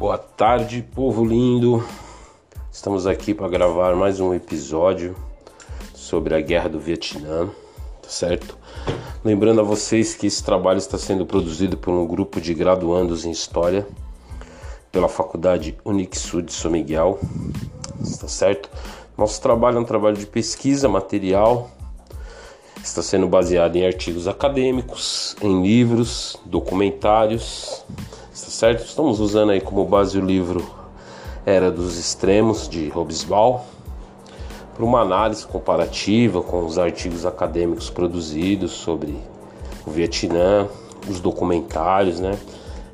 Boa tarde, povo lindo. Estamos aqui para gravar mais um episódio sobre a Guerra do Vietnã, tá certo? Lembrando a vocês que esse trabalho está sendo produzido por um grupo de graduandos em História pela Faculdade UNICSUL de São Miguel, tá certo? Nosso trabalho é um trabalho de pesquisa, material, está sendo baseado em artigos acadêmicos, em livros, documentários, está certo? Estamos usando aí como base o livro Era dos Extremos, de Hobsbawm, para uma análise comparativa com os artigos acadêmicos produzidos sobre o Vietnã, os documentários, né?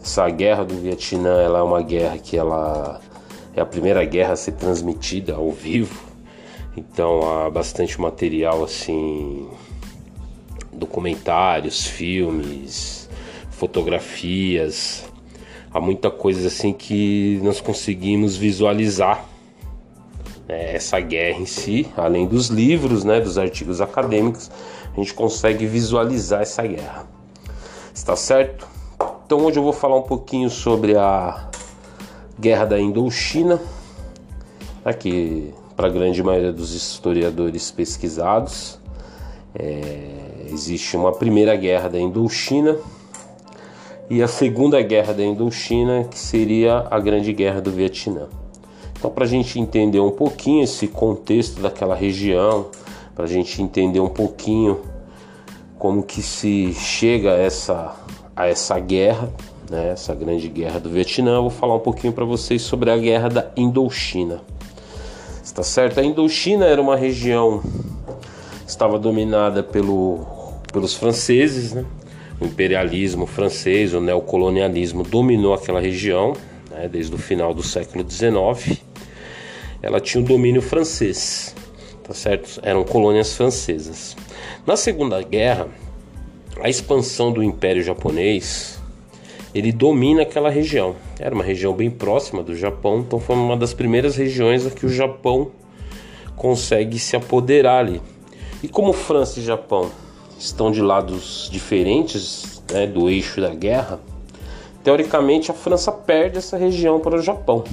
Essa guerra do Vietnã, ela é uma guerra que ela é a primeira guerra a ser transmitida ao vivo, então há bastante material assim, documentários, filmes, fotografias. Há muita coisa assim que nós conseguimos visualizar, né, essa guerra em si, além dos livros, né, dos artigos acadêmicos, a gente consegue visualizar essa guerra, está certo? Então hoje eu vou falar um pouquinho sobre a Guerra da Indochina, aqui para a grande maioria dos historiadores pesquisados, existe uma primeira Guerra da Indochina, e a segunda guerra da Indochina, que seria a Grande Guerra do Vietnã. Então, para a gente entender um pouquinho esse contexto daquela região, para a gente entender um pouquinho como que se chega a essa guerra, né, essa Grande Guerra do Vietnã, eu vou falar um pouquinho para vocês sobre a Guerra da Indochina. Está certo? A Indochina era uma região que estava dominada pelos franceses, né? O imperialismo francês, o neocolonialismo dominou aquela região, né, desde o final do século XIX. Ela tinha o domínio francês, tá certo? Eram colônias francesas. Na Segunda Guerra, a expansão do Império Japonês, ele domina aquela região. Era uma região bem próxima do Japão, então foi uma das primeiras regiões a que o Japão consegue se apoderar ali. E como França e Japão estão de lados diferentes, né, do eixo da guerra, teoricamente a França perde essa região para o Japão,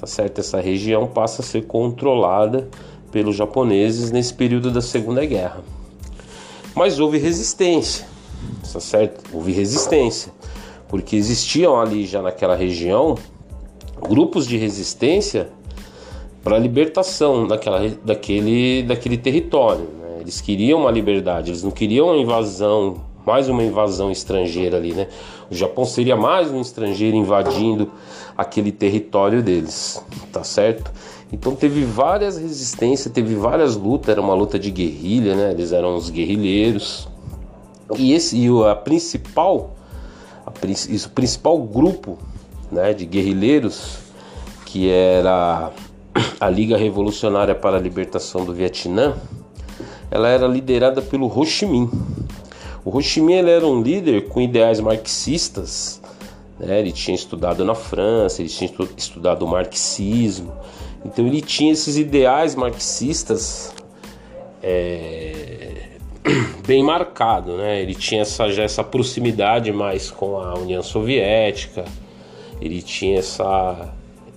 tá certo? Essa região passa a ser controlada pelos japoneses nesse período da Segunda Guerra. Mas houve resistência, tá certo? Houve resistência, porque existiam ali já naquela região grupos de resistência para a libertação daquele território. Eles queriam uma liberdade, eles não queriam uma invasão, mais uma invasão estrangeira ali, né? O Japão seria mais um estrangeiro invadindo aquele território deles, tá certo? Então teve várias resistências, teve várias lutas, era uma luta de guerrilha, né? Eles eram os guerrilheiros. E o principal grupo, né, de guerrilheiros, que era a Liga Revolucionária para a Libertação do Vietnã, ela era liderada pelo Ho Chi Minh. O Ho Chi Minh, ele era um líder com ideais marxistas, né? Ele tinha estudado na França, ele tinha estudado o marxismo, então ele tinha esses ideais marxistas bem marcado, né? Ele tinha já essa proximidade mais com a União Soviética, ele tinha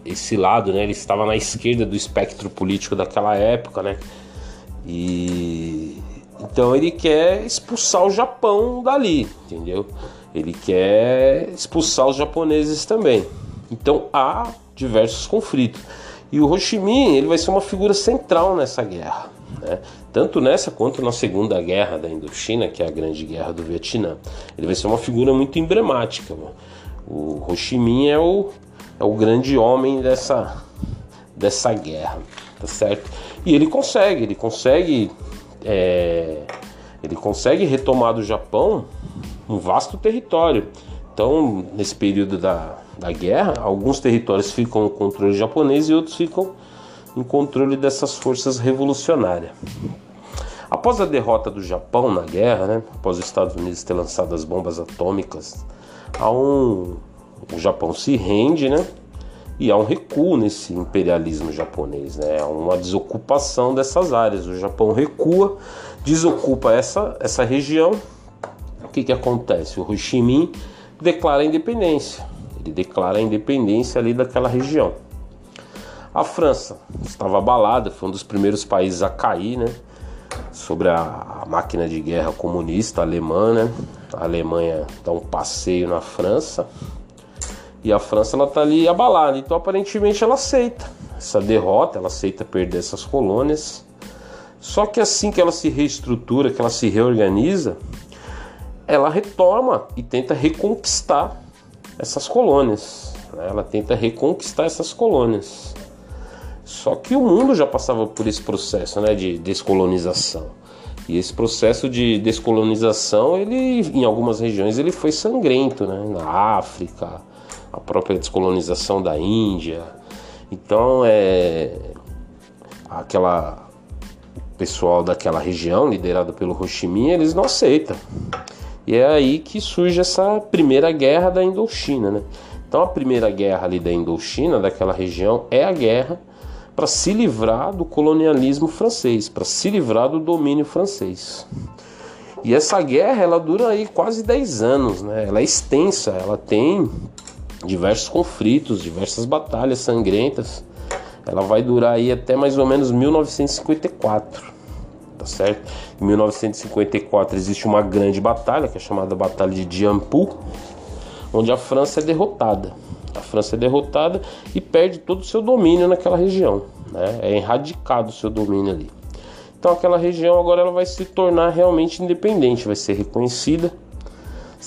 esse lado, né? Ele estava na esquerda do espectro político daquela época, né? E então ele quer expulsar o Japão dali, entendeu? Ele quer expulsar os japoneses também. Então há diversos conflitos. E o Ho Chi Minh, ele vai ser uma figura central nessa guerra, né? Tanto nessa quanto na Segunda Guerra da Indochina, que é a Grande Guerra do Vietnã. Ele vai ser uma figura muito emblemática, mano. O Ho Chi Minh é o grande homem dessa guerra, tá certo? E ele consegue retomar do Japão um vasto território. Então, nesse período da guerra, alguns territórios ficam no controle japonês e outros ficam em controle dessas forças revolucionárias. Após a derrota do Japão na guerra, né, após os Estados Unidos ter lançado as bombas atômicas, o Japão se rende, né? E há um recuo nesse imperialismo japonês, né? Há uma desocupação dessas áreas. O Japão recua, desocupa essa região. O que acontece? O Ho Chi Minh declara a independência. Ele declara a independência ali daquela região. A França estava abalada, foi um dos primeiros países a cair, né, sobre a máquina de guerra comunista alemã, né? A Alemanha dá um passeio na França e a França está ali abalada, então aparentemente ela aceita essa derrota, ela aceita perder essas colônias. Só que assim que ela se reestrutura, que ela se reorganiza, ela retoma e tenta reconquistar essas colônias, né? Ela tenta reconquistar essas colônias. Só que o mundo já passava por esse processo, né, de descolonização. E esse processo de descolonização, ele, em algumas regiões, ele foi sangrento, né? Na África, a própria descolonização da Índia. Então, o pessoal daquela região, liderado pelo Ho Chi Minh, eles não aceitam. E é aí que surge essa primeira guerra da Indochina, né? Então, a primeira guerra ali da Indochina, daquela região, é a guerra para se livrar do colonialismo francês, para se livrar do domínio francês. E essa guerra, ela dura aí quase 10 anos, né? Ela é extensa, ela tem diversos conflitos, diversas batalhas sangrentas. Ela vai durar aí até mais ou menos 1954, tá certo? Em 1954 existe uma grande batalha, que é chamada Batalha de Điện Biên Phủ, onde a França é derrotada. A França é derrotada e perde todo o seu domínio naquela região, né? É erradicado o seu domínio ali. Então aquela região agora ela vai se tornar realmente independente, vai ser reconhecida,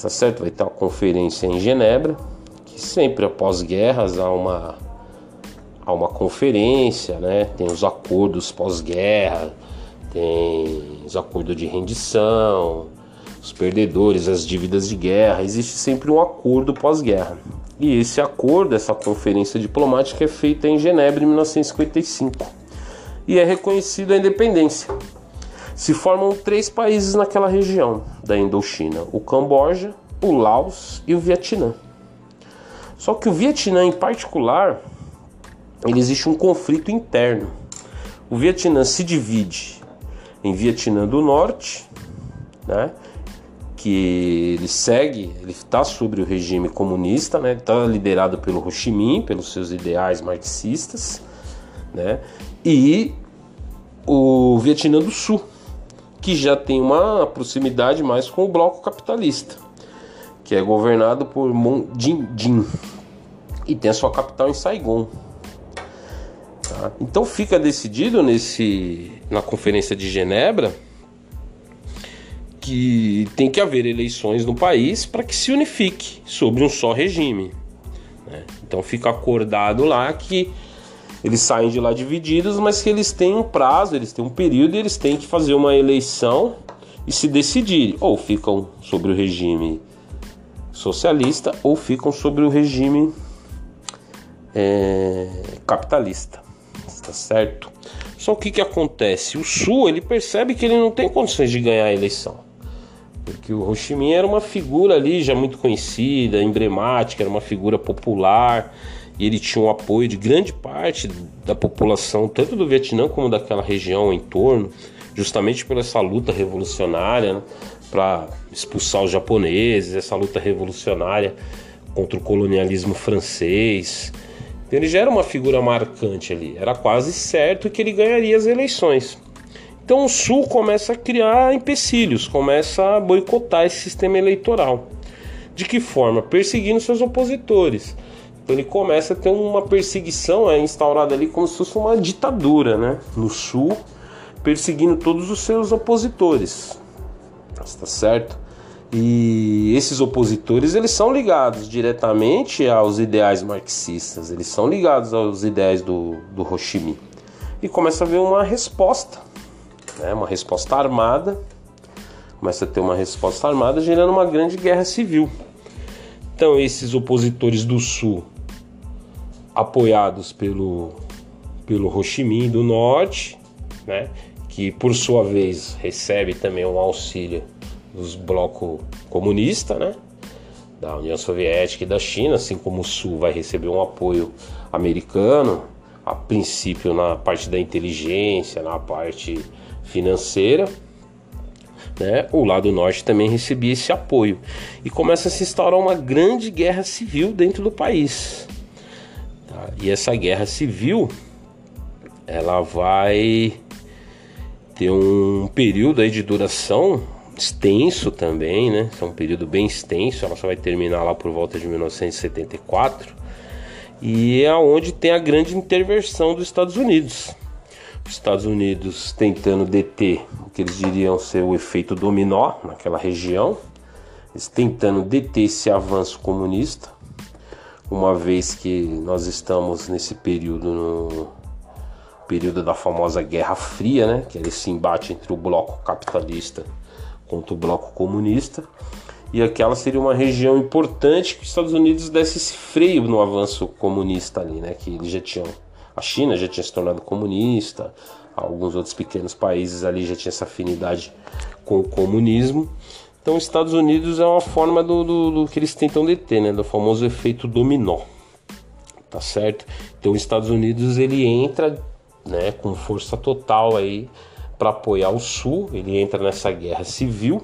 tá certo? Vai ter uma conferência em Genebra, que sempre após guerras há uma conferência, né? Tem os acordos pós-guerra, tem os acordos de rendição, os perdedores, as dívidas de guerra. Existe sempre um acordo pós-guerra. E esse acordo, essa conferência diplomática é feita em Genebra em 1955 e é reconhecida a independência. Se formam 3 países naquela região da Indochina: o Camboja, o Laos e o Vietnã. Só que o Vietnã em particular, ele existe um conflito interno. O Vietnã se divide em Vietnã do Norte, né, que ele segue, ele está sobre o regime comunista, né? Está liderado pelo Ho Chi Minh, pelos seus ideais marxistas, né? E o Vietnã do Sul, que já tem uma proximidade mais com o bloco capitalista, que é governado por Mon-Din-Din e tem a sua capital em Saigon. Tá? Então fica decidido na Conferência de Genebra que tem que haver eleições no país para que se unifique sobre um só regime, né? Então fica acordado lá que eles saem de lá divididos, mas que eles têm um prazo, eles têm um período e eles têm que fazer uma eleição e se decidir. Ou ficam sobre o regime socialista ou ficam sobre o regime capitalista, tá certo? Só o que acontece? O Sul, ele percebe que ele não tem condições de ganhar a eleição, porque o Ho Chi Minh era uma figura ali já muito conhecida, emblemática, era uma figura popular e ele tinha um apoio de grande parte da população, tanto do Vietnã como daquela região em torno, justamente por essa luta revolucionária, né, para expulsar os japoneses, essa luta revolucionária contra o colonialismo francês. Então ele já era uma figura marcante ali, era quase certo que ele ganharia as eleições. Então o Sul começa a criar empecilhos, começa a boicotar esse sistema eleitoral. De que forma? Perseguindo seus opositores. Então ele começa a ter uma perseguição instaurada ali como se fosse uma ditadura, né? No Sul, perseguindo todos os seus opositores, tá certo? E esses opositores, eles são ligados diretamente aos ideais marxistas, eles são ligados aos ideais do Ho Chi Minh. E começa a haver uma resposta, né? Uma resposta armada, começa a ter uma resposta armada, gerando uma grande guerra civil. Então esses opositores do Sul, apoiados pelo Ho Chi Minh do Norte, né, que por sua vez recebe também um auxílio dos blocos comunista, né, da União Soviética e da China, assim como o Sul vai receber um apoio americano, a princípio na parte da inteligência, na parte financeira, né, o lado norte também recebia esse apoio. E começa a se instaurar uma grande guerra civil dentro do país. Tá? E essa guerra civil, ela vai ter um período aí de duração extenso também, né? É um período bem extenso, ela só vai terminar lá por volta de 1974. E é onde tem a grande intervenção dos Estados Unidos. Os Estados Unidos tentando deter o que eles diriam ser o efeito dominó naquela região, eles tentando deter esse avanço comunista, uma vez que nós estamos nesse período, no período da famosa Guerra Fria, né? Que era esse embate entre o bloco capitalista contra o bloco comunista, e aquela seria uma região importante que os Estados Unidos desse esse freio no avanço comunista ali, né? Que eles já tinham, a China já tinha se tornado comunista, alguns outros pequenos países ali já tinham essa afinidade com o comunismo. Então os Estados Unidos é uma forma do que eles tentam deter, né? Do famoso efeito dominó, tá certo? Então os Estados Unidos, ele entra, né, com força total aí para apoiar o Sul, ele entra nessa guerra civil.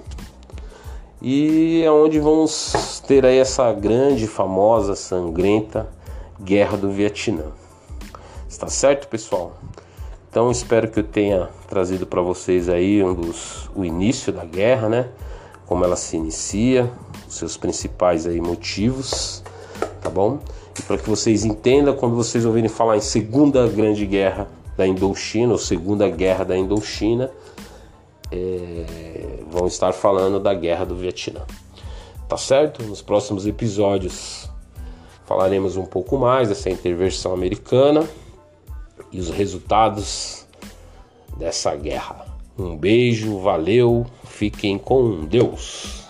E é onde vamos ter aí essa grande, famosa, sangrenta Guerra do Vietnã. Está certo, pessoal? Então espero que eu tenha trazido para vocês aí o início da guerra, né? Como ela se inicia, os seus principais aí motivos, tá bom? E para que vocês entendam, quando vocês ouvirem falar em Segunda Grande Guerra da Indochina, ou Segunda Guerra da Indochina, vão estar falando da Guerra do Vietnã, tá certo? Nos próximos episódios falaremos um pouco mais dessa intervenção americana e os resultados dessa guerra. Um beijo, valeu, fiquem com Deus!